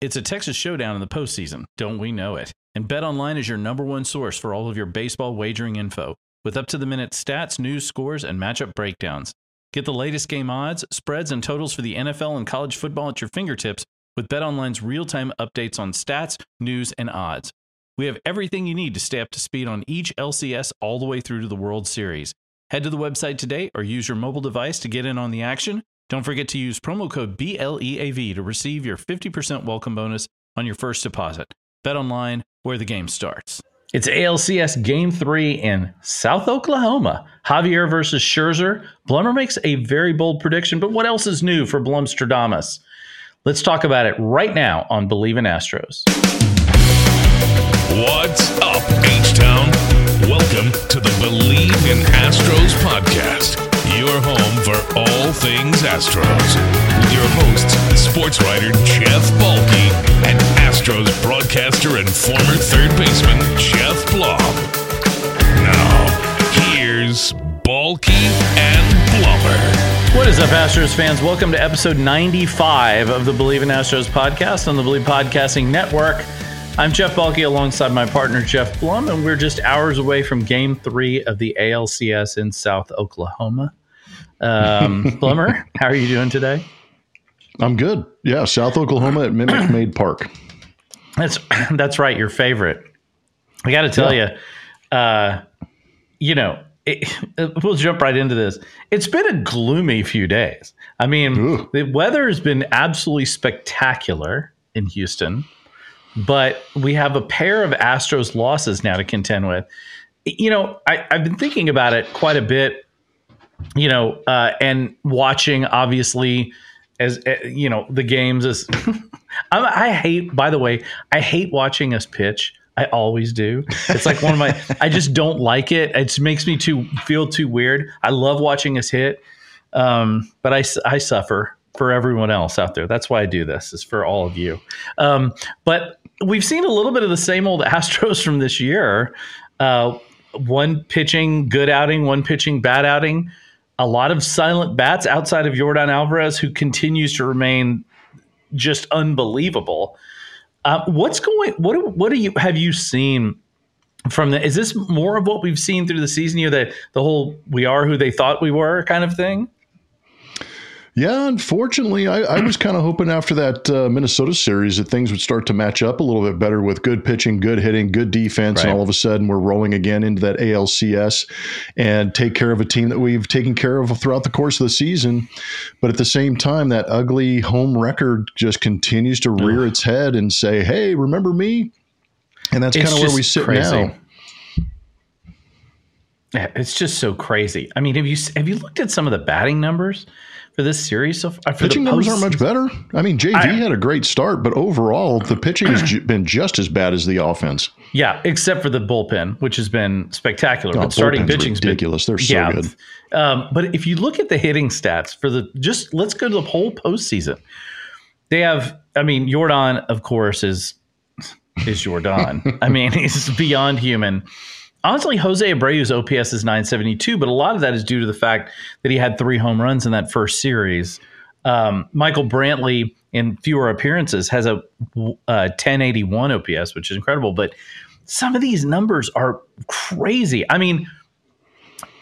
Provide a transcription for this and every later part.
It's a Texas showdown in the postseason, don't we know it? And BetOnline is your number one source for all of your baseball wagering info, with up-to-the-minute stats, news, scores, and matchup breakdowns. Get the latest game odds, spreads, and totals for the NFL and college football at your fingertips with BetOnline's real-time updates on stats, news, and odds. We have everything you need to stay up to speed on each LCS all the way through to the World Series. Head to the website today or use your mobile device to get in on the action. Don't forget to use promo code BLEAV to receive your 50% welcome bonus on your first deposit. BetOnline, where the game starts. It's ALCS Game 3 in South Oklahoma. Javier versus Scherzer. Blummer makes a very bold prediction, but what else is new for Blumstradamus? Let's talk about it right now on Bleav in Astros. What's up, H-Town? Welcome to the Bleav in Astros podcast, your home for all things Astros, with your hosts, sports writer Jeff Balke and Astros broadcaster and former third baseman Jeff Blum. Now, here's Balke and Blummer. What is up, Astros fans? Welcome to episode 95 of the Bleav in Astros podcast on the Bleav Podcasting Network. I'm Jeff Balke alongside my partner, Jeff Blum, and we're just hours away from Game 3 of the ALCS in South Oklahoma. Blummer, how are you doing today? I'm good. Yeah, South Oklahoma at Minute Maid Park. That's right, your favorite. I got to tell we'll jump right into this. It's been a gloomy few days. I mean, the weather has been absolutely spectacular in Houston. But we have a pair of Astros losses now to contend with. You know, I've been thinking about it quite a bit, you know, and watching, obviously, as you know, the games. I hate watching us pitch. I always do. It's like one of my – I just don't like it. It just makes me feel too weird. I love watching us hit, but I suffer for everyone else out there. That's why I do this. It's for all of you. But – we've seen a little bit of the same old Astros from this year. One pitching good outing, one pitching bad outing. A lot of silent bats outside of Jordan Alvarez, who continues to remain just unbelievable. Have you seen from the? Is this more of what we've seen through the season here? The whole "we are who they thought we were" kind of thing. Yeah, unfortunately, I was kind of hoping after that Minnesota series that things would start to match up a little bit better with good pitching, good hitting, good defense, right. And all of a sudden we're rolling again into that ALCS and take care of a team that we've taken care of throughout the course of the season. But at the same time, that ugly home record just continues to rear its head and say, hey, remember me? And that's kind of where we sit now. Yeah, it's just so crazy. I mean, have you looked at some of the batting numbers for this series so far? Pitching numbers aren't much better. I mean, JV had a great start, but overall, the pitching has been just as bad as the offense. Yeah, except for the bullpen, which has been spectacular. But starting pitching's ridiculous. They're so good. But if you look at the hitting stats for let's go to the whole postseason. They have, I mean, Jordan, of course, is Jordan. I mean, he's beyond human. Honestly, Jose Abreu's OPS is 972, but a lot of that is due to the fact that he had 3 home runs in that first series. Michael Brantley, in fewer appearances, has a 1081 OPS, which is incredible. But some of these numbers are crazy. I mean,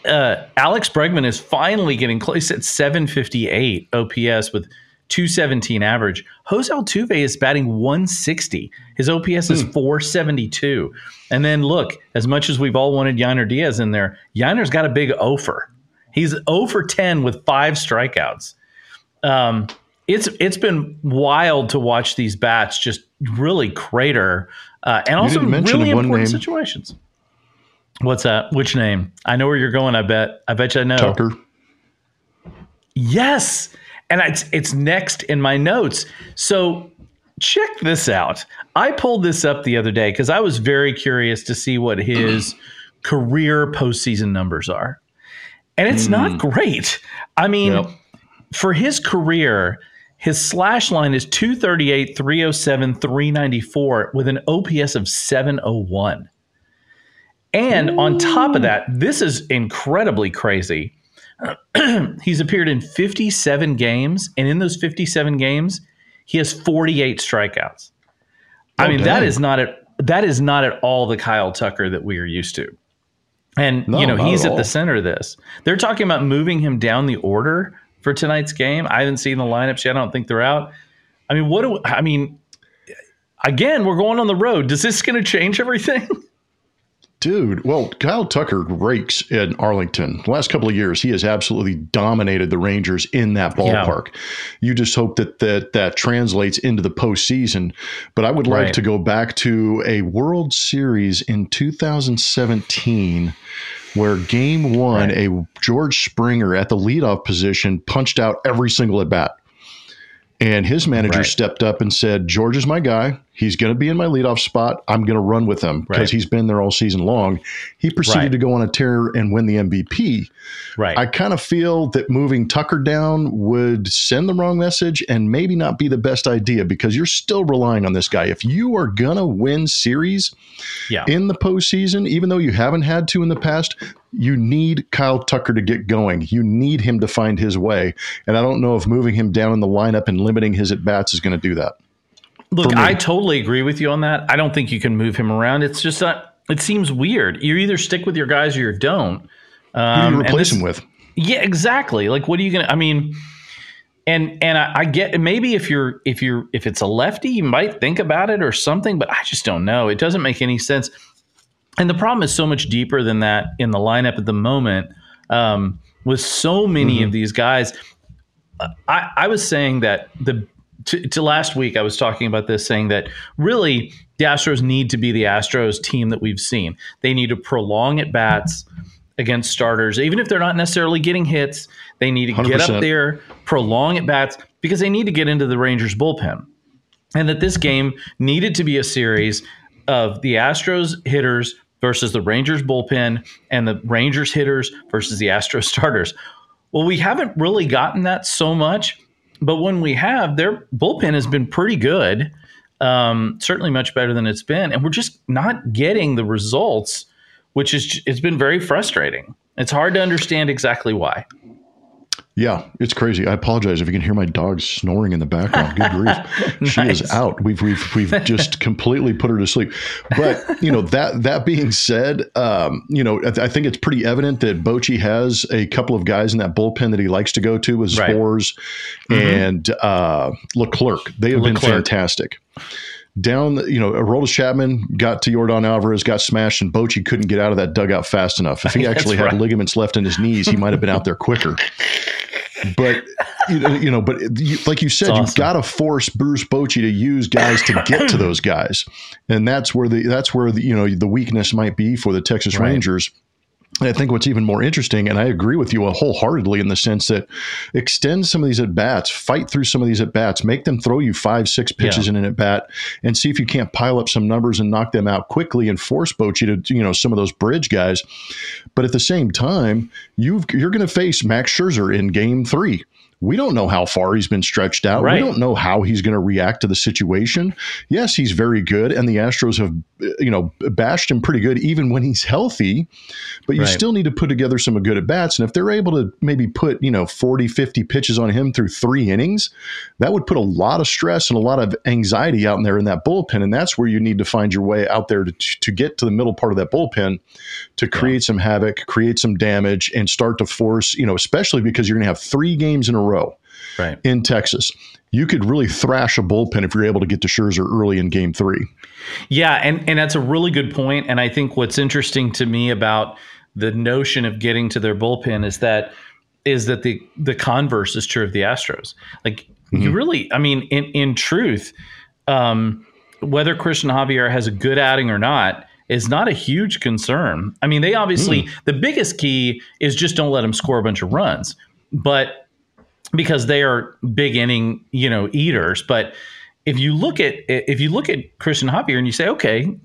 Alex Bregman is finally getting close at 758 OPS with 217 average. Jose Altuve is batting 160. His OPS is 472. And then look, as much as we've all wanted Yiner Diaz in there, Yiner's got a big offer. He's 0 for 10 with 5 strikeouts. It's been wild to watch these bats just really crater and also really important situations. What's that? Which name? I know where you're going. I bet you I know. Tucker. Yes. And it's next in my notes. So check this out. I pulled this up the other day because I was very curious to see what his career postseason numbers are. And it's not great. I mean, for his career, his slash line is 238, 307, 394 with an OPS of 701. And on top of that, this is incredibly crazy. He's appeared in 57 games, and in those 57 games, He has 48 strikeouts. I mean, that is not at all the Kyle Tucker that we are used to. And, no, you know, he's at the center of this. They're talking about moving him down the order for tonight's game. I haven't seen the lineups yet. I don't think they're out. I mean, again, we're going on the road. Is this going to change everything? Dude, well, Kyle Tucker rakes in Arlington. The last couple of years, he has absolutely dominated the Rangers in that ballpark. Yeah. You just hope that that translates into the postseason. But I would like to go back to a World Series in 2017 where game one, a George Springer at the leadoff position punched out every single at bat. And his manager stepped up and said, George is my guy. He's going to be in my leadoff spot. I'm going to run with him because he's been there all season long. He proceeded to go on a tear and win the MVP. Right. I kind of feel that moving Tucker down would send the wrong message and maybe not be the best idea because you're still relying on this guy. If you are going to win series in the postseason, even though you haven't had to in the past, you need Kyle Tucker to get going. You need him to find his way. And I don't know if moving him down in the lineup and limiting his at-bats is going to do that. Look, I totally agree with you on that. I don't think you can move him around. It's just not, it seems weird. You either stick with your guys or you don't. Who do you replace him with? Yeah, exactly. Like, what are you going to, I mean, and I get, maybe if it's a lefty, you might think about it or something, but I just don't know. It doesn't make any sense. And the problem is so much deeper than that in the lineup at the moment with so many of these guys. I was saying that to last week, I was talking about this, saying that really the Astros need to be the Astros team that we've seen. They need to prolong at bats against starters. Even if they're not necessarily getting hits, they need to 100%. Get up there, prolong at bats, because they need to get into the Rangers bullpen. And that this game needed to be a series of the Astros hitters versus the Rangers bullpen and the Rangers hitters versus the Astros starters. Well, we haven't really gotten that so much, but when we have, their bullpen has been pretty good, certainly much better than it's been, and we're just not getting the results, which is it's been very frustrating. It's hard to understand exactly why. Yeah, it's crazy. I apologize if you can hear my dog snoring in the background. Good grief. Nice. She is out. We've just completely put her to sleep. But, you know, that being said, you know, I think it's pretty evident that Bochy has a couple of guys in that bullpen that he likes to go to with Spores and Leclerc. They have been fantastic. Down, you know, Aroldis Chapman got to Jordan Alvarez, got smashed, and Bochy couldn't get out of that dugout fast enough. If he actually had ligaments left in his knees, he might have been out there quicker. But, but like you said, you've got to force Bruce Bochy to use guys to get to those guys. And that's where the, you know, the weakness might be for the Texas Rangers. And I think what's even more interesting, and I agree with you wholeheartedly in the sense that extend some of these at-bats, fight through some of these at-bats, make them throw you 5-6 pitches in an at-bat and see if you can't pile up some numbers and knock them out quickly and force Bochy to, you know, some of those bridge guys. But at the same time, you're going to face Max Scherzer in game 3. We don't know how far he's been stretched out. Right. We don't know how he's going to react to the situation. Yes, he's very good, and the Astros have, you know, bashed him pretty good even when he's healthy, but you still need to put together some good at-bats, and if they're able to maybe put, you know, 40, 50 pitches on him through 3 innings, that would put a lot of stress and a lot of anxiety out in there in that bullpen, and that's where you need to find your way out there to get to the middle part of that bullpen to create some havoc, create some damage, and start to force, you know, especially because you're going to have 3 games in a row in Texas. You could really thrash a bullpen if you're able to get to Scherzer early in game 3. Yeah, and that's a really good point. And I think what's interesting to me about the notion of getting to their bullpen is that the converse is true of the Astros. Like you really, I mean, in truth, whether Christian Javier has a good outing or not is not a huge concern. I mean, they obviously the biggest key is just don't let them score a bunch of runs, but because they are big inning, you know, eaters. But if you look at Christian Javier and you say, okay,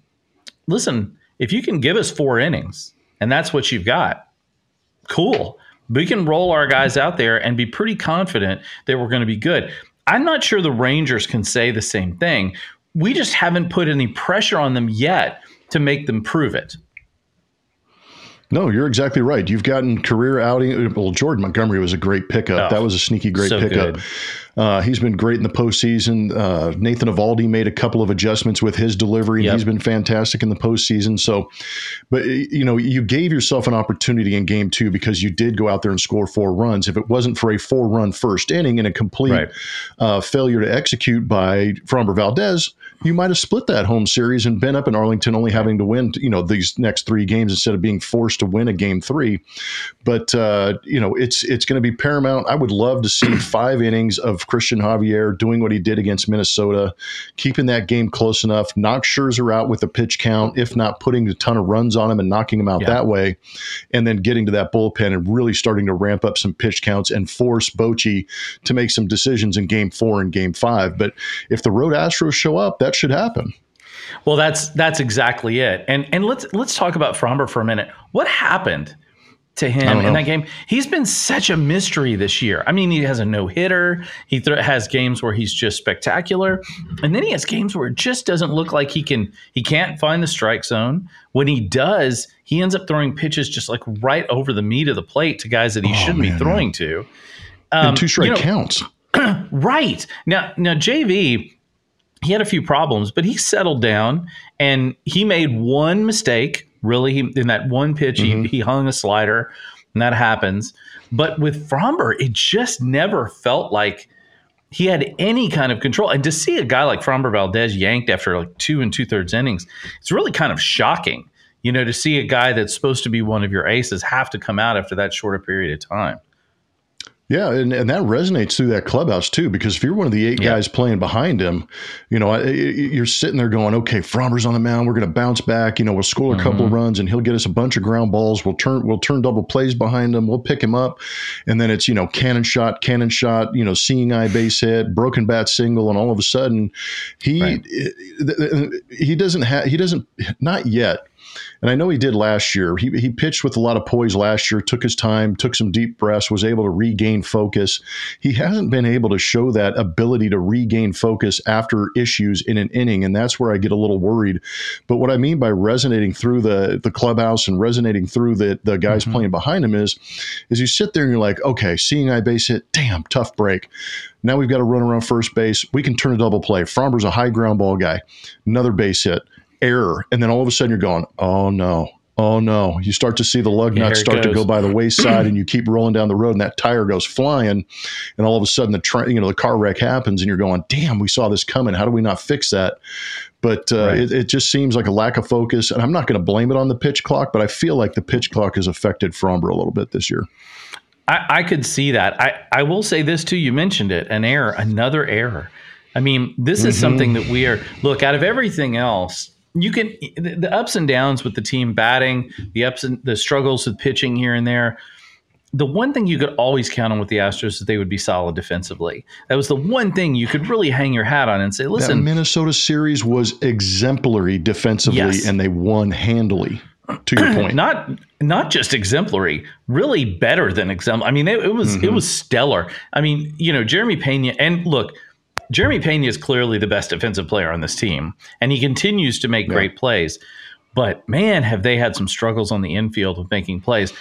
listen, if you can give us 4 innings and that's what you've got, cool. We can roll our guys out there and be pretty confident that we're going to be good. I'm not sure the Rangers can say the same thing. We just haven't put any pressure on them yet to make them prove it. No, you're exactly right. You've gotten career outing. Well, Jordan Montgomery was a great pickup. That was a sneaky great pickup. Good. He's been great in the postseason. Nathan Eovaldi made a couple of adjustments with his delivery, and he's been fantastic in the postseason. So, but you know, you gave yourself an opportunity in game two because you did go out there and score 4 runs. If it wasn't for a 4-run first inning and a complete failure to execute by Framber Valdez, you might have split that home series and been up in Arlington only having to win, you know, these next 3 games instead of being forced to win a game 3. But, you know, it's going to be paramount. I would love to see 5 innings of Christian Javier doing what he did against Minnesota, keeping that game close enough, knock Scherzer out with a pitch count, if not putting a ton of runs on him and knocking him out that way, and then getting to that bullpen and really starting to ramp up some pitch counts and force Bochy to make some decisions in game 4 and game 5. But if the road Astros show up, that should happen. Well, that's exactly it. And let's talk about Framber for a minute. What happened to him in that game? He's been such a mystery this year. I mean, he has a no-hitter. He has games where he's just spectacular. And then he has games where it just doesn't look like he can't find the strike zone. When he does, he ends up throwing pitches just like right over the meat of the plate to guys that he shouldn't be throwing to. And 2 strike counts. Right. Now JV, he had a few problems, but he settled down and he made one mistake. Really, in that one pitch, he hung a slider, and that happens. But with Framber, it just never felt like he had any kind of control. And to see a guy like Framber Valdez yanked after like 2 2/3 innings, it's really kind of shocking, you know, to see a guy that's supposed to be one of your aces have to come out after that short a period of time. Yeah, and that resonates through that clubhouse too, because if you're one of the 8 guys playing behind him, you know, you're sitting there going, okay, Framber's on the mound, we're going to bounce back, you know, we'll score a couple of runs and he'll get us a bunch of ground balls, we'll turn double plays behind him, we'll pick him up, and then it's, you know, cannon shot, you know, seeing eye base hit, broken bat single, and all of a sudden he doesn't, not yet. And I know he did last year. He pitched with a lot of poise last year, took his time, took some deep breaths, was able to regain focus. He hasn't been able to show that ability to regain focus after issues in an inning, and that's where I get a little worried. But what I mean by resonating through the clubhouse and resonating through the guys playing behind him is you sit there and you're like, okay, seeing eye base hit, damn, tough break. Now we've got a runner on first base. We can turn a double play. Framber's a high ground ball guy. Another base hit. Error. And then all of a sudden you're going, oh no. You start to see the lug nuts start to go by the wayside and you keep rolling down the road and that tire goes flying. And all of a sudden the car wreck happens and you're going, damn, we saw this coming. How do we not fix that? But it just seems like a lack of focus. And I'm not going to blame it on the pitch clock, but I feel like the pitch clock has affected Framber a little bit this year. I could see that. I will say this too. You mentioned it, another error. I mean, this is something that look, out of everything else, you can the ups and downs with the team batting, the ups and the struggles with pitching here and there. The one thing you could always count on with the Astros is that they would be solid defensively. That was the one thing you could really hang your hat on and say, listen. That Minnesota series was exemplary defensively, and they won handily, to your point. Not just exemplary, really better than exemplary. I mean, it was stellar. I mean, you know, Jeremy Peña, and look, Jeremy Peña is clearly the best defensive player on this team, and he continues to make great plays. But man, have they had some struggles on the infield with making plays.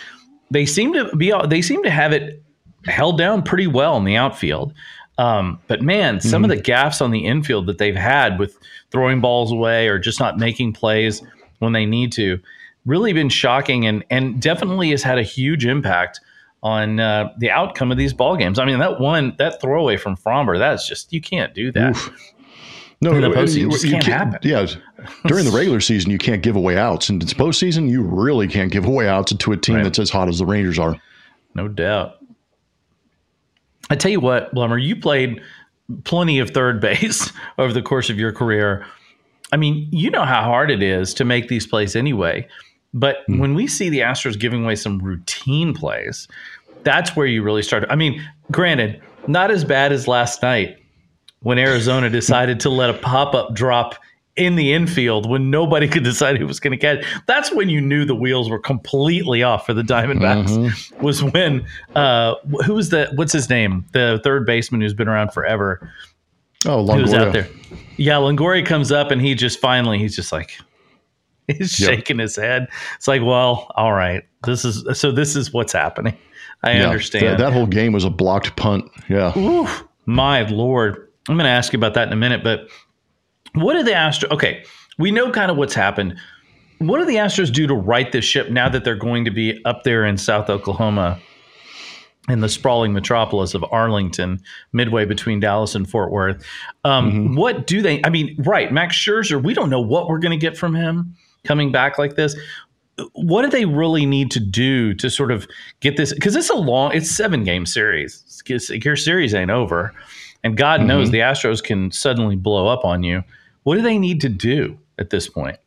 They seem to have it held down pretty well in the outfield. But man, some of the gaffes on the infield that they've had with throwing balls away or just not making plays when they need to, really been shocking and definitely has had a huge impact on the outcome of these ball games. I mean, that throwaway from Framber, that's just, you can't do that. Oof. No, in the postseason, it just can't happen. Yeah, during the regular season, you can't give away outs, and in the postseason, you really can't give away outs to a team that's as hot as the Rangers are. No doubt. I tell you what, Blummer, you played plenty of third base over the course of your career. I mean, you know how hard it is to make these plays anyway. But when we see the Astros giving away some routine plays, that's where you really start. I mean, granted, not as bad as last night when Arizona decided to let a pop-up drop in the infield when nobody could decide who was going to catch it. That's when you knew the wheels were completely off for the Diamondbacks, was when what's his name? The third baseman who's been around forever. Oh, Longoria. Who's out there. Yeah, Longoria comes up and he's just like, he's shaking his head. It's like, well, all right. This is what's happening. I understand. That whole game was a blocked punt. Yeah. Ooh, My Lord. I'm going to ask you about that in a minute, but what are the Astros? Okay, we know kind of what's happened. What do the Astros do to right this ship now that they're going to be up there in South Oklahoma in the sprawling metropolis of Arlington, midway between Dallas and Fort Worth? What do they – I mean, right, Max Scherzer, we don't know what we're going to get from him coming back like this. What do they really need to do to sort of get this – because it's a long – it's seven-game series. Your series ain't over. And God knows the Astros can suddenly blow up on you. What do they need to do at this point?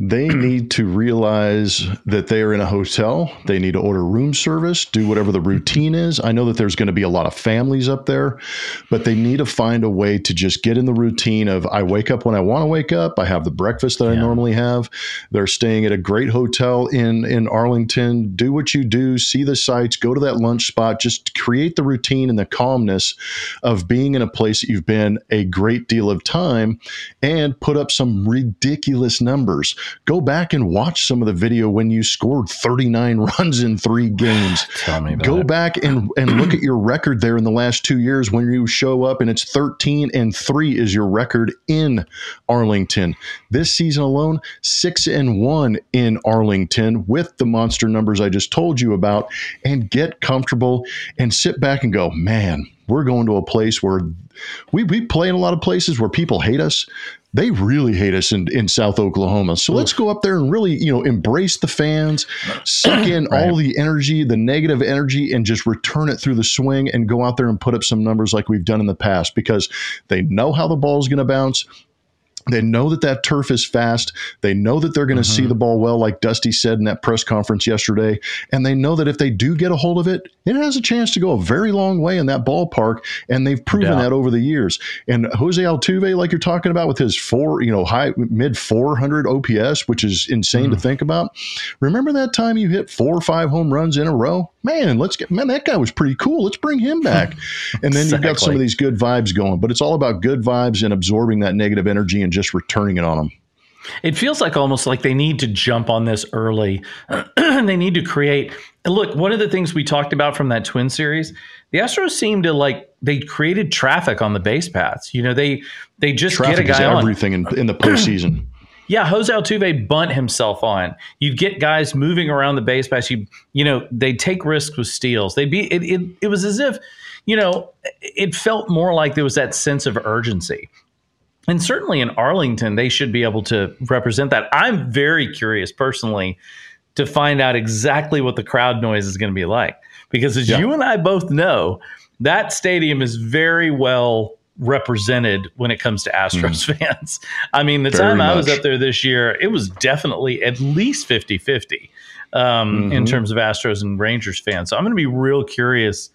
They need to realize that they are in a hotel. They need to order room service, do whatever the routine is. I know that there's going to be a lot of families up there, but they need to find a way to just get in the routine of I wake up when I want to wake up. I have the breakfast that I normally have. They're staying at a great hotel in Arlington. Do what you do. See the sights. Go to that lunch spot. Just create the routine and the calmness of being in a place that you've been a great deal of time and put up some ridiculous numbers. Go back and watch some of the video when you scored 39 runs in 3 games. Tell me about it. Back and look at your record there in the last 2 years when you show up and it's 13-3 is your record in Arlington. This season alone, 6-1 in Arlington with the monster numbers I just told you about, and get comfortable and sit back and go, man, we're going to a place where we play in a lot of places where people hate us. They really hate us in South Oklahoma. So let's go up there and really, you know, embrace the fans, suck in all the energy, the negative energy, and just return it through the swing and go out there and put up some numbers like we've done in the past, because they know how the ball is going to bounce. They know that that turf is fast. They know that they're going to see the ball well, like Dusty said in that press conference yesterday. And they know that if they do get a hold of it, it has a chance to go a very long way in that ballpark. And they've proven that over the years. And Jose Altuve, like you're talking about with his mid 400 OPS, which is insane to think about. Remember that time you hit 4 or 5 home runs in a row? Man, that guy was pretty cool. Let's bring him back. And then you've got some of these good vibes going, but it's all about good vibes and absorbing that negative energy and just returning it on them. It feels like almost like they need to jump on this early. They need to create. Look, one of the things we talked about from that twin series, the Astros seemed to they created traffic on the base paths. You know, they just traffic get a guy is everything on. in the postseason. Yeah, Jose Altuve bunt himself on. You'd get guys moving around the base pass. You know, they'd take risks with steals. They'd be it was as if, you know, it felt more like there was that sense of urgency. And certainly in Arlington, they should be able to represent that. I'm very curious personally to find out exactly what the crowd noise is going to be like, because as you and I both know, that stadium is very well represented when it comes to Astros fans. I mean, the time I was up there this year, it was definitely at least 50-50 in terms of Astros and Rangers fans. So I'm going to be real curious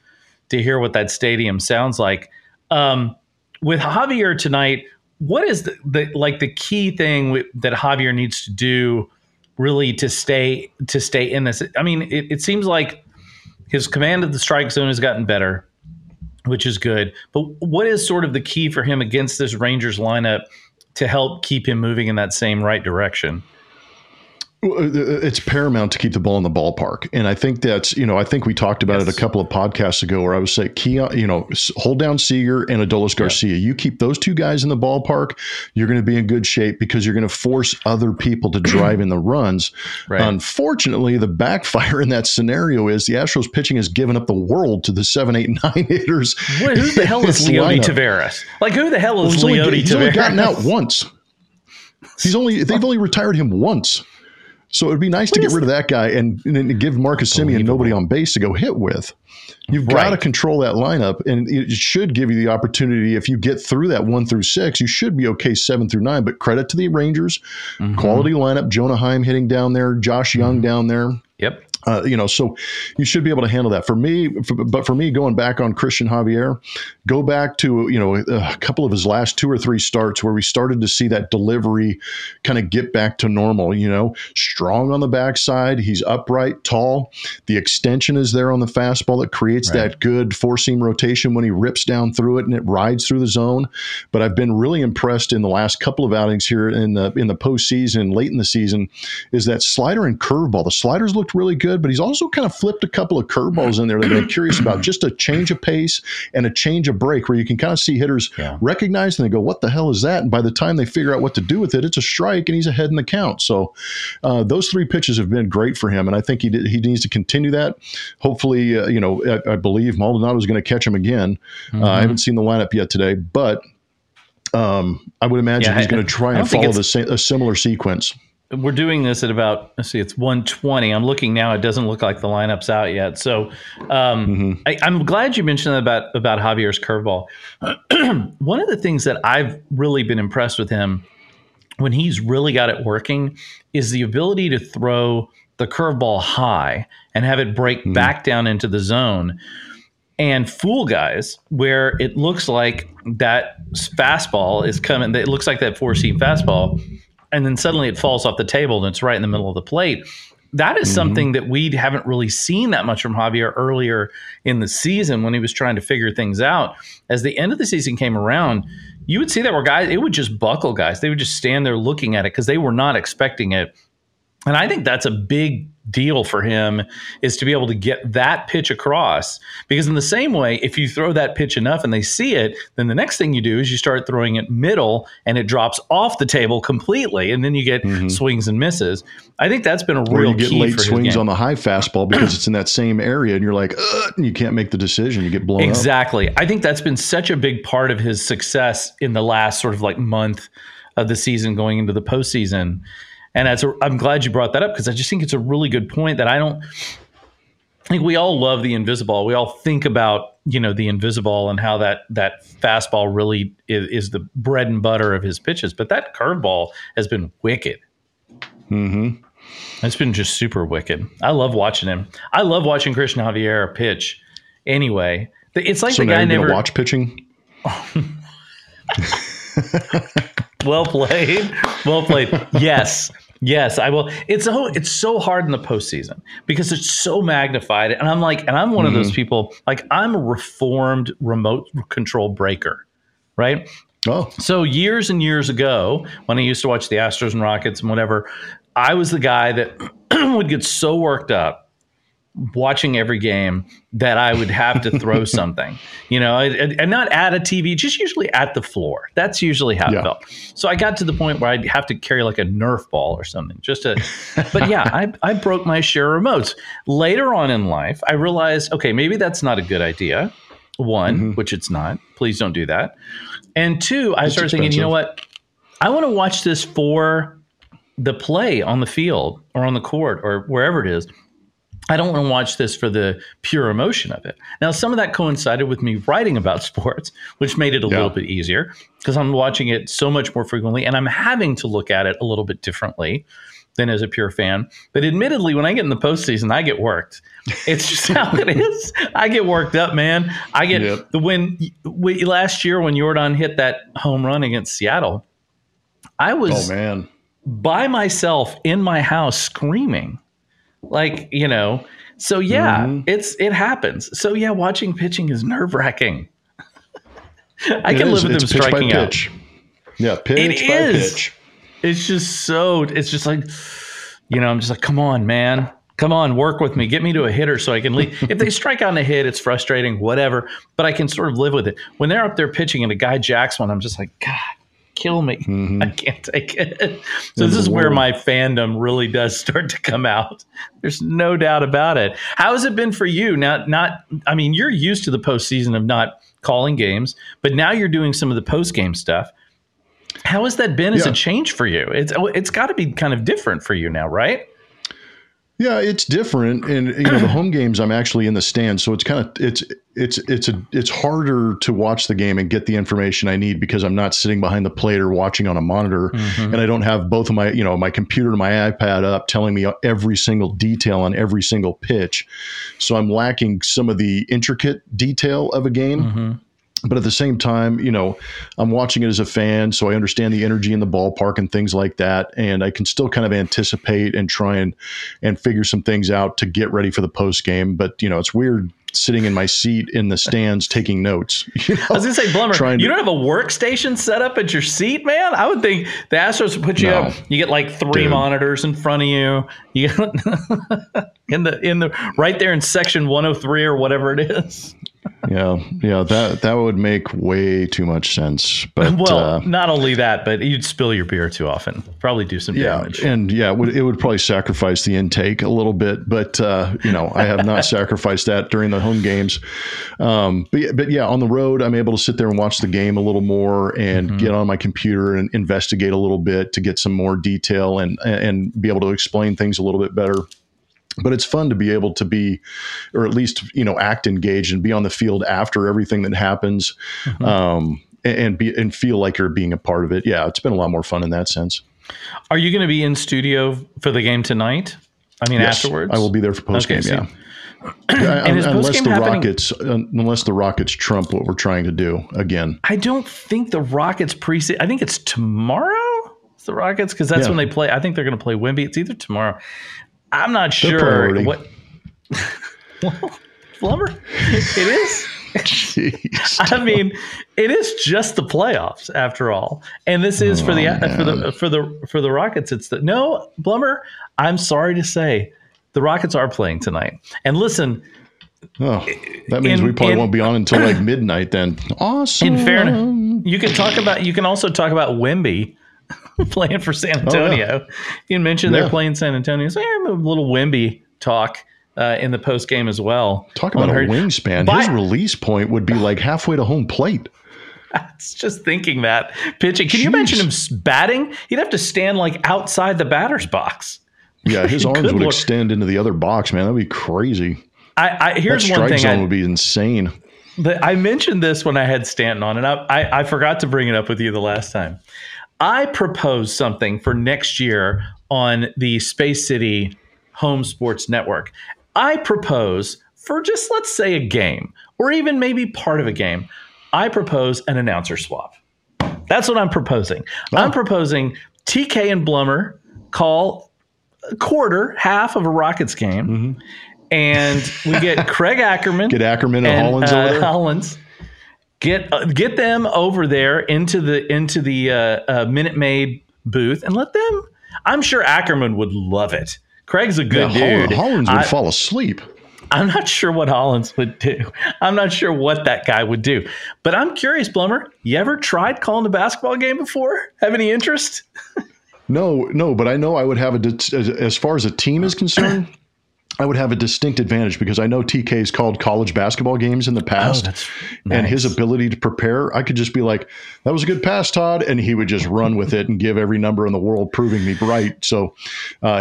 to hear what that stadium sounds like. With Javier tonight, what is the key thing that Javier needs to do really to stay in this? I mean, it seems like his command of the strike zone has gotten better, which is good. But what is sort of the key for him against this Rangers lineup to help keep him moving in that same right direction? It's paramount to keep the ball in the ballpark. And I think that's, you know, I think we talked about it a couple of podcasts ago where I was saying, hold down Seager and Adolis Garcia. You keep those 2 guys in the ballpark, you're going to be in good shape because you're going to force other people to drive in the runs. Right. Unfortunately, the backfire in that scenario is the Astros pitching has given up the world to the 7, 8, 9 hitters. Who the hell is Leody Taveras? Like, who the hell is Leody Taveras? He's only gotten out once. They've only retired him once. So it would be nice to get rid of that guy and give Marcus Semien nobody on base to go hit with. You've got to control that lineup, and it should give you the opportunity. If you get through that 1 through 6, you should be okay 7 through 9. But credit to the Rangers, quality lineup. Jonah Heim hitting down there, Josh Young down there. Yep. So you should be able to handle that. For me, going back on Christian Javier, go back to, you know, a couple of his last 2 or 3 starts where we started to see that delivery kind of get back to normal, you know, strong on the backside. He's upright, tall. The extension is there on the fastball that creates that good 4-seam rotation when he rips down through it and it rides through the zone. But I've been really impressed in the last couple of outings here in the postseason, late in the season, is that slider and curveball. The sliders looked really good. good, but he's also kind of flipped a couple of curveballs in there that I'm curious about. Just a change of pace and a change of break where you can kind of see hitters recognize and they go, what the hell is that? And by the time they figure out what to do with it, it's a strike and he's ahead in the count. So those three pitches have been great for him, and I think he needs to continue that. Hopefully, I Bleav Maldonado's going to catch him again. I haven't seen the lineup yet today, but I would imagine he's going to try and follow a similar sequence. We're doing this at about, let's see, it's 1:20. I'm looking now. It doesn't look like the lineup's out yet. So I'm glad you mentioned that about Javier's curveball. One of the things that I've really been impressed with him when he's really got it working is the ability to throw the curveball high and have it break back down into the zone and fool guys where it looks like that fastball is coming. It looks like that four-seam fastball. And then suddenly it falls off the table and it's right in the middle of the plate. That is something that we haven't really seen that much from Javier earlier in the season when he was trying to figure things out. As the end of the season came around, you would see that where guys, it would just buckle guys. They would just stand there looking at it because they were not expecting it. And I think that's a big deal for him, is to be able to get that pitch across. Because in the same way, if you throw that pitch enough and they see it, then the next thing you do is you start throwing it middle and it drops off the table completely. And then you get swings and misses. I think that's been a real key for his game. Or you get late swings on the high fastball because it's in that same area and you're like, and you can't make the decision. You get blown up. I think that's been such a big part of his success in the last sort of like month of the season going into the postseason. And I'm glad you brought that up, because I just think it's a really good point that I think we all love the invisible. We all think about, the invisible and how that fastball really is the bread and butter of his pitches. But that curveball has been wicked. Mm-hmm. It's been just super wicked. I love watching him. I love watching Christian Javier pitch anyway. It's like the guy never watch pitching. Well played. Yes, I will. It's so hard in the postseason because it's so magnified. And I'm one of those people, like I'm a reformed remote control breaker, right? Oh. So years and years ago, when I used to watch the Astros and Rockets and whatever, I was the guy that would get so worked up watching every game that I would have to throw something, and not at a TV, just usually at the floor. That's usually how it felt. So I got to the point where I'd have to carry like a Nerf ball or something I broke my share of remotes. Later on in life, I realized, okay, maybe that's not a good idea. One, which it's not, please don't do that. And two, I started thinking, you know what? I want to watch this for the play on the field or on the court or wherever it is. I don't want to watch this for the pure emotion of it. Now, some of that coincided with me writing about sports, which made it a little bit easier because I'm watching it so much more frequently and I'm having to look at it a little bit differently than as a pure fan. But admittedly, when I get in the postseason, I get worked. It's just how it is. I get worked up, man. I get last year when Jordan hit that home run against Seattle, I was by myself in my house screaming. It happens. So yeah, watching pitching is nerve-wracking. I can live with them striking out. Pitch by pitch. I'm just like, come on, man. Come on, work with me. Get me to a hitter so I can leave. If they strike out in a hit, it's frustrating, whatever. But I can sort of live with it. When they're up there pitching and a guy jacks one, I'm just like, God, kill me. I can't take it. So this is where my fandom really does start to come out. There's no doubt about it. How has it been for you? Now, you're used to the postseason of not calling games, but now you're doing some of the post-game stuff. How has that been as a change for you? It's got to be kind of different for you now, right? Yeah, it's different, and the home games I'm actually in the stands, so it's harder to watch the game and get the information I need because I'm not sitting behind the plate or watching on a monitor, and I don't have both of my my computer and my iPad up telling me every single detail on every single pitch, so I'm lacking some of the intricate detail of a game. But at the same time, I'm watching it as a fan, so I understand the energy in the ballpark and things like that, and I can still kind of anticipate and try and figure some things out to get ready for the post game. But it's weird sitting in my seat in the stands taking notes. You know, I was going to say, Blummer, you don't have a workstation set up at your seat, man? I would think the Astros would put you up. You get like three monitors in front of you. You in the right there in section 103 or whatever it is. Yeah, that would make way too much sense. But not only that, but you'd spill your beer too often. Probably do some damage. And it would probably sacrifice the intake a little bit. But I have not sacrificed that during the home games. But on the road, I'm able to sit there and watch the game a little more and get on my computer and investigate a little bit to get some more detail and be able to explain things a little bit better. But it's fun to be able to be, or at least, act engaged and be on the field after everything that happens, and feel like you're being a part of it. Yeah, it's been a lot more fun in that sense. Are you going to be in studio for the game tonight? I mean, yes, afterwards? I will be there for postgame, Unless the Rockets trump what we're trying to do again. I don't think the Rockets I think it's tomorrow, it's the Rockets, because that's when they play. I think they're going to play Wemby. It's either tomorrow. I'm not sure what. Blummer? It is. Jeez, I mean, it is just the playoffs after all, and this is for the Rockets. Blummer. I'm sorry to say, the Rockets are playing tonight. And listen, that means we probably won't be on until like midnight. Then awesome. In fairness, you can also talk about Wemby. Playing for San Antonio. You mentioned they're playing San Antonio. So a little Wemby talk in the post game as well. Talk about a wingspan. His release point would be like halfway to home plate. I was just thinking that. Pitching. Can you imagine him batting? He'd have to stand like outside the batter's box. Yeah, his arms would extend into the other box, man. That'd be crazy. Here's one thing. Strike zone would be insane. I mentioned this when I had Stanton on, and I forgot to bring it up with you the last time. I propose something for next year on the Space City Home Sports Network. I propose for just, let's say, a game or even maybe part of a game. I propose an announcer swap. That's what I'm proposing. Oh. I'm proposing TK and Blummer call half of a Rockets game. Mm-hmm. And we get Craig Ackerman. Get Ackerman and Hollins over there. Hollins. Get them over there into the Minute Maid booth and let them. I'm sure Ackerman would love it. Craig's a good dude. Hollins would fall asleep. I'm not sure what Hollins would do. I'm not sure what that guy would do. But I'm curious, Blummer. You ever tried calling a basketball game before? Have any interest? No. But I know I would have as far as a team is concerned. I would have a distinct advantage because I know TK's called college basketball games in the past, and his ability to prepare, I could just be like, that was a good pass, Todd. And he would just run with it and give every number in the world, proving me right. So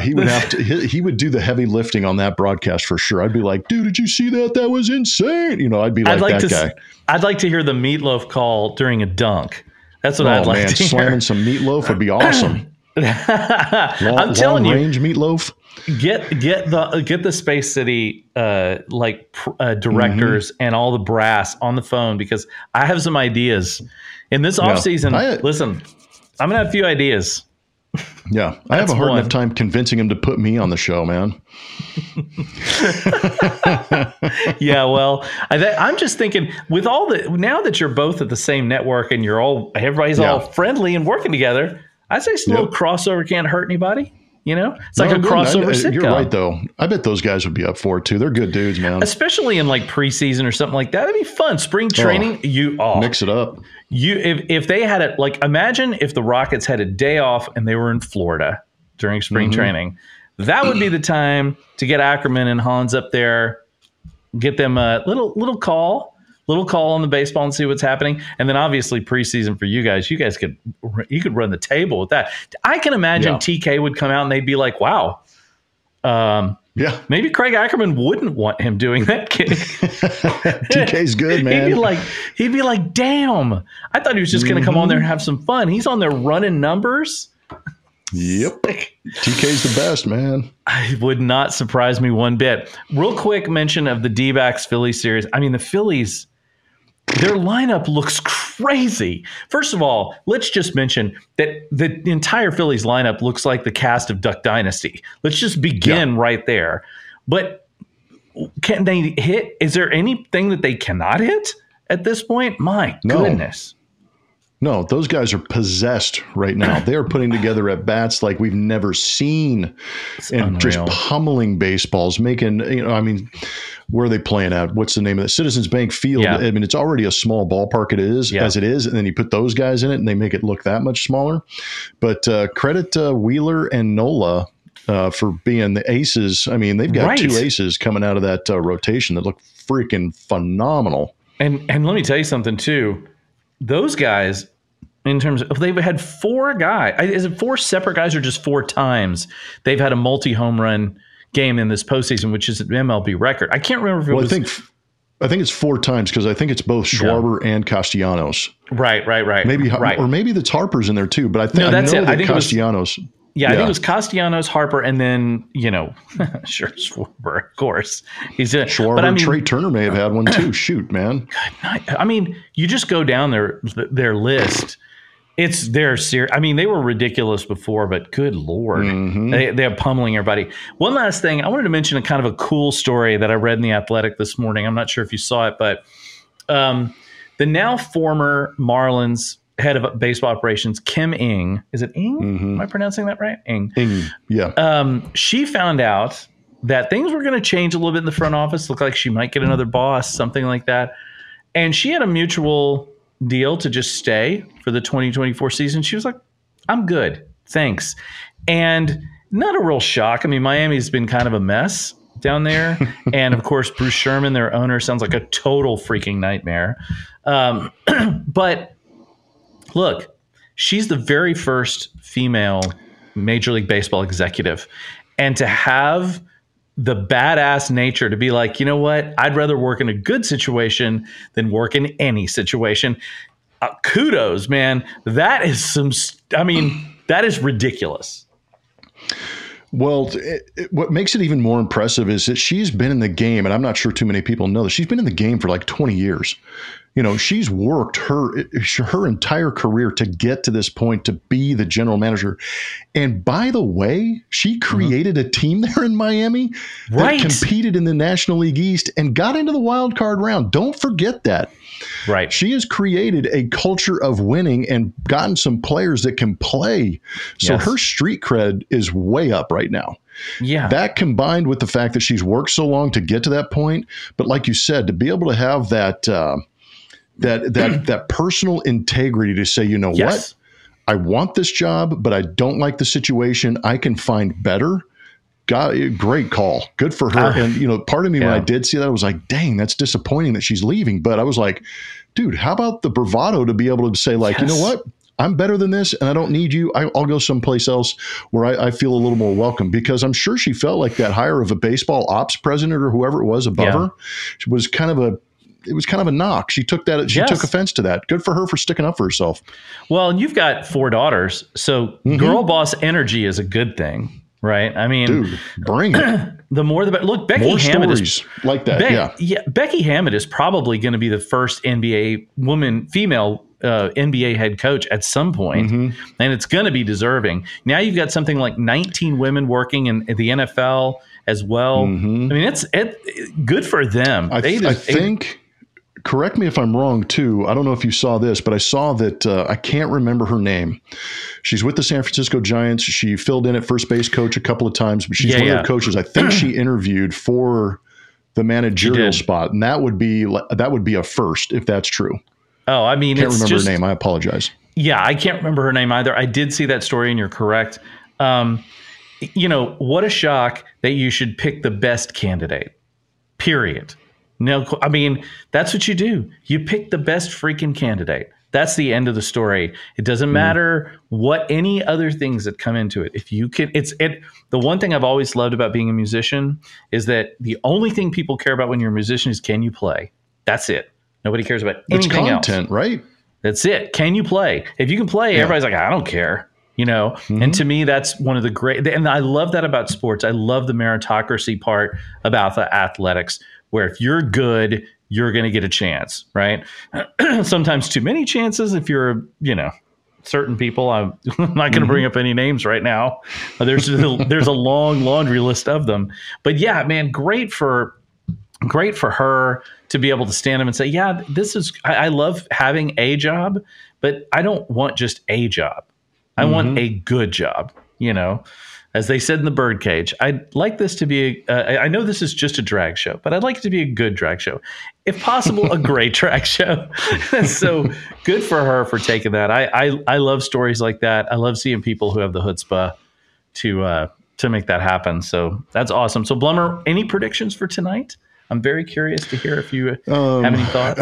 he would do the heavy lifting on that broadcast for sure. I'd be like, dude, did you see that? That was insane. I'd be like that guy. I'd like to hear the meatloaf call during a dunk. That's what I'd like to hear. Slamming some meatloaf would be awesome. I'm telling you, long range meatloaf. Get the Space City directors and all the brass on the phone, because I have some ideas in this offseason. Listen, I'm gonna have a few ideas. Yeah, I haven't heard enough time convincing him to put me on the show, man. Yeah, well, I'm just thinking with now that you're both at the same network and you're everybody's all friendly and working together. I say a little crossover can't hurt anybody. It's like a crossover sitcom. You're right, though. I bet those guys would be up for it, too. They're good dudes, man. Especially in, preseason or something like that. It'd be fun. Spring training, mix it up. If they had it, imagine if the Rockets had a day off and they were in Florida during spring training. That would be the time to get Ackerman and Hans up there, get them a little call on the baseball and see what's happening. And then obviously preseason for you guys could run the table with that. I can imagine TK would come out and they'd be like, wow. Maybe Craig Ackerman wouldn't want him doing that gig. TK's good, man. He'd be like, damn, I thought he was just going to come on there and have some fun. He's on there running numbers. Yep. TK's the best, man. It would not surprise me one bit. Real quick mention of the D-backs Phillies series. I mean, the Phillies, their lineup looks crazy. First of all, let's just mention that the entire Phillies lineup looks like the cast of Duck Dynasty. Let's just begin right there. But Can they hit? Is there anything that they cannot hit at this point? My goodness. No, those guys are possessed right now. They are putting together at bats like we've never seen, and just pummeling baseballs, making, you know, I mean, where are they playing at? What's the name of that? Citizens Bank Field. Yeah. I mean, it's already a small ballpark as it is, and then you put those guys in it and they make it look that much smaller. But credit Wheeler and Nola for being the aces. I mean, they've got two aces coming out of that rotation that look freaking phenomenal. And let me tell you something too. Those guys, in terms of, they've had four guys. Is it four separate guys or just four times they've had a multi-home run game in this postseason, which is an MLB record? I can't remember if it was. I think it's four times because I think it's both Schwarber and Castellanos. Right. Or maybe the Harper's in there too, but I think Castellanos. I think it was Castellanos, Harper, and then, you know, Schwarber, of course. Schwarber, but I mean, Trey Turner may have had one too. Shoot, man. God, I mean, you just go down their list. It's their series. I mean, they were ridiculous before, but good Lord. Mm-hmm. They're pummeling everybody. One last thing. I wanted to mention a kind of a cool story that I read in The Athletic this morning. I'm not sure if you saw it, but the now former Marlins head of baseball operations, Kim Ng. Is it Ng? Mm-hmm. Am I pronouncing that right? Ng. Yeah. She found out that things were going to change a little bit in the front office. Looked like she might get another boss, something like that. And she had a mutual deal to just stay for the 2024 season. She was like, I'm good, thanks. And not a real shock. I mean, Miami's been kind of a mess down there. And of course, Bruce Sherman, their owner, sounds like a total freaking nightmare. But look, she's the very first female Major League Baseball executive. And to have the badass nature to be like, you know what? I'd rather work in a good situation than work in any situation. Kudos, man. That is that is ridiculous. Well, what makes it even more impressive is that she's been in the game, and I'm not sure too many people know this. She's been in the game for like 20 years. You know, she's worked her entire career to get to this point to be the general manager. And by the way, she created a team there in Miami that competed in the National League East and got into the wild card round. Don't forget that. Right. She has created a culture of winning and gotten some players that can play. So her street cred is way up right now. Yeah. That combined with the fact that she's worked so long to get to that point. But like you said, to be able to have that that personal integrity to say, you know what, I want this job, but I don't like the situation. I can find better. Great call. Good for her. And, you know, part of me when I did see that, I was like, dang, that's disappointing that she's leaving. But I was like, dude, how about the bravado to be able to say like, you know what, I'm better than this and I don't need you. I'll go someplace else where I feel a little more welcome, because I'm sure she felt like that hire of a baseball ops president or whoever it was above her was kind of a knock. She took that. She took offense to that. Good for her for sticking up for herself. Well, and you've got four daughters, so girl boss energy is a good thing, right? I mean, dude, bring it. The more the better. Look, Becky Hammett is like that. Becky Hammett is probably going to be the first NBA female NBA head coach at some point, and it's going to be deserving. Now you've got something like 19 women working in the NFL as well. I mean, it's good for them. I think. Correct me if I'm wrong, too. I don't know if you saw this, but I saw that I can't remember her name. She's with the San Francisco Giants. She filled in at first base coach a couple of times, but she's one of the coaches. I think she interviewed for the managerial spot, and that would be a first if that's true. Oh, I mean, I can't remember her name. I apologize. Yeah, I can't remember her name either. I did see that story, and you're correct. You know, what a shock that you should pick the best candidate, period. No, I mean, that's what you do. You pick the best freaking candidate. That's the end of the story. It doesn't matter what any other things that come into it. If you can, the one thing I've always loved about being a musician is that the only thing people care about when you're a musician is, can you play? That's it. Nobody cares about anything else. It's content, right? That's it. Can you play? If you can play, everybody's like, I don't care. You know, and to me, that's one of the great, and I love that about sports. I love the meritocracy part about the athletics, where if you're good, you're going to get a chance, right? Sometimes too many chances if you're, you know, certain people. I'm not going to bring up any names right now. There's a long laundry list of them. But yeah, man, great for great for her to be able to stand him and say, yeah, this is, I love having a job, but I don't want just a job. I want a good job, you know, as they said in the Birdcage. I'd like this to be, I know this is just a drag show, but I'd like it to be a good drag show. If possible, a great drag show. So good for her for taking that. I love stories like that. I love seeing people who have the chutzpah to make that happen. So that's awesome. So Blummer, any predictions for tonight? I'm very curious to hear if you have any thoughts.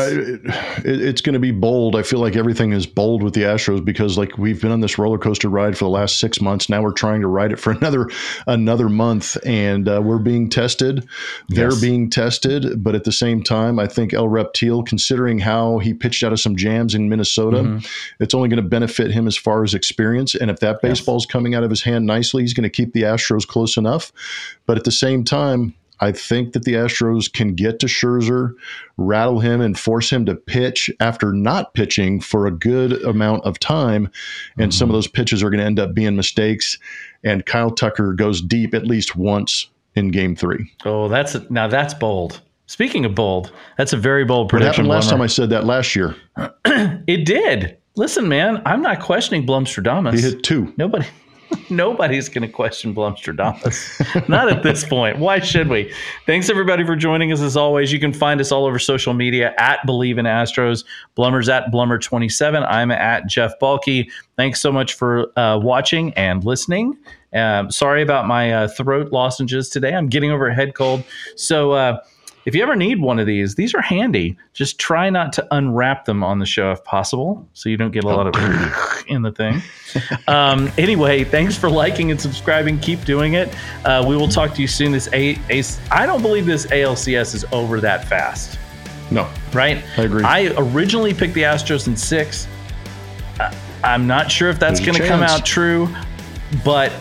It's going to be bold. I feel like everything is bold with the Astros because, like, we've been on this roller coaster ride for the last 6 months. Now we're trying to ride it for another month, and we're being tested. They're being tested, but at the same time, I think El Reptil, considering how he pitched out of some jams in Minnesota, it's only going to benefit him as far as experience. And if that baseball is coming out of his hand nicely, he's going to keep the Astros close enough. But at the same time, I think that the Astros can get to Scherzer, rattle him, and force him to pitch after not pitching for a good amount of time. And some of those pitches are going to end up being mistakes. And Kyle Tucker goes deep at least once in game 3. Oh, that's bold. Speaking of bold, that's a very bold prediction. What happened last time I said that last year? It did. Listen, man, I'm not questioning Blumstradamus. He hit 2. Nobody's going to question Blumstradamus. Not at this point. Why should we? Thanks, everybody, for joining us. As always, you can find us all over social media at Bleav in Astros. Blummer's at Blummer27. I'm at Jeff Balke. Thanks so much for watching and listening. Sorry about my throat lozenges today. I'm getting over a head cold. So if you ever need one of these are handy. Just try not to unwrap them on the show if possible, so you don't get a lot of in the thing. Anyway, thanks for liking and subscribing. Keep doing it. We will talk to you soon. I don't Bleav this ALCS is over that fast. No. Right? I agree. I originally picked the Astros in 6. I'm not sure if that's going to come out true, but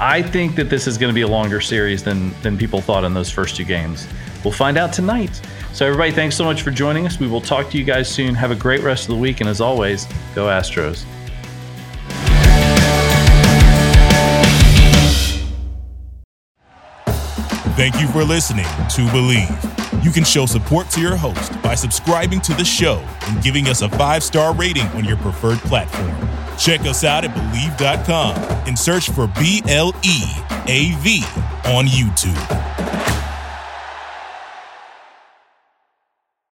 I think that this is going to be a longer series than people thought in those first 2 games. We'll find out tonight. So everybody, thanks so much for joining us. We will talk to you guys soon. Have a great rest of the week. And as always, go Astros. Thank you for listening to Bleav. You can show support to your host by subscribing to the show and giving us a 5-star rating on your preferred platform. Check us out at Bleav.com and search for BLEAV on YouTube.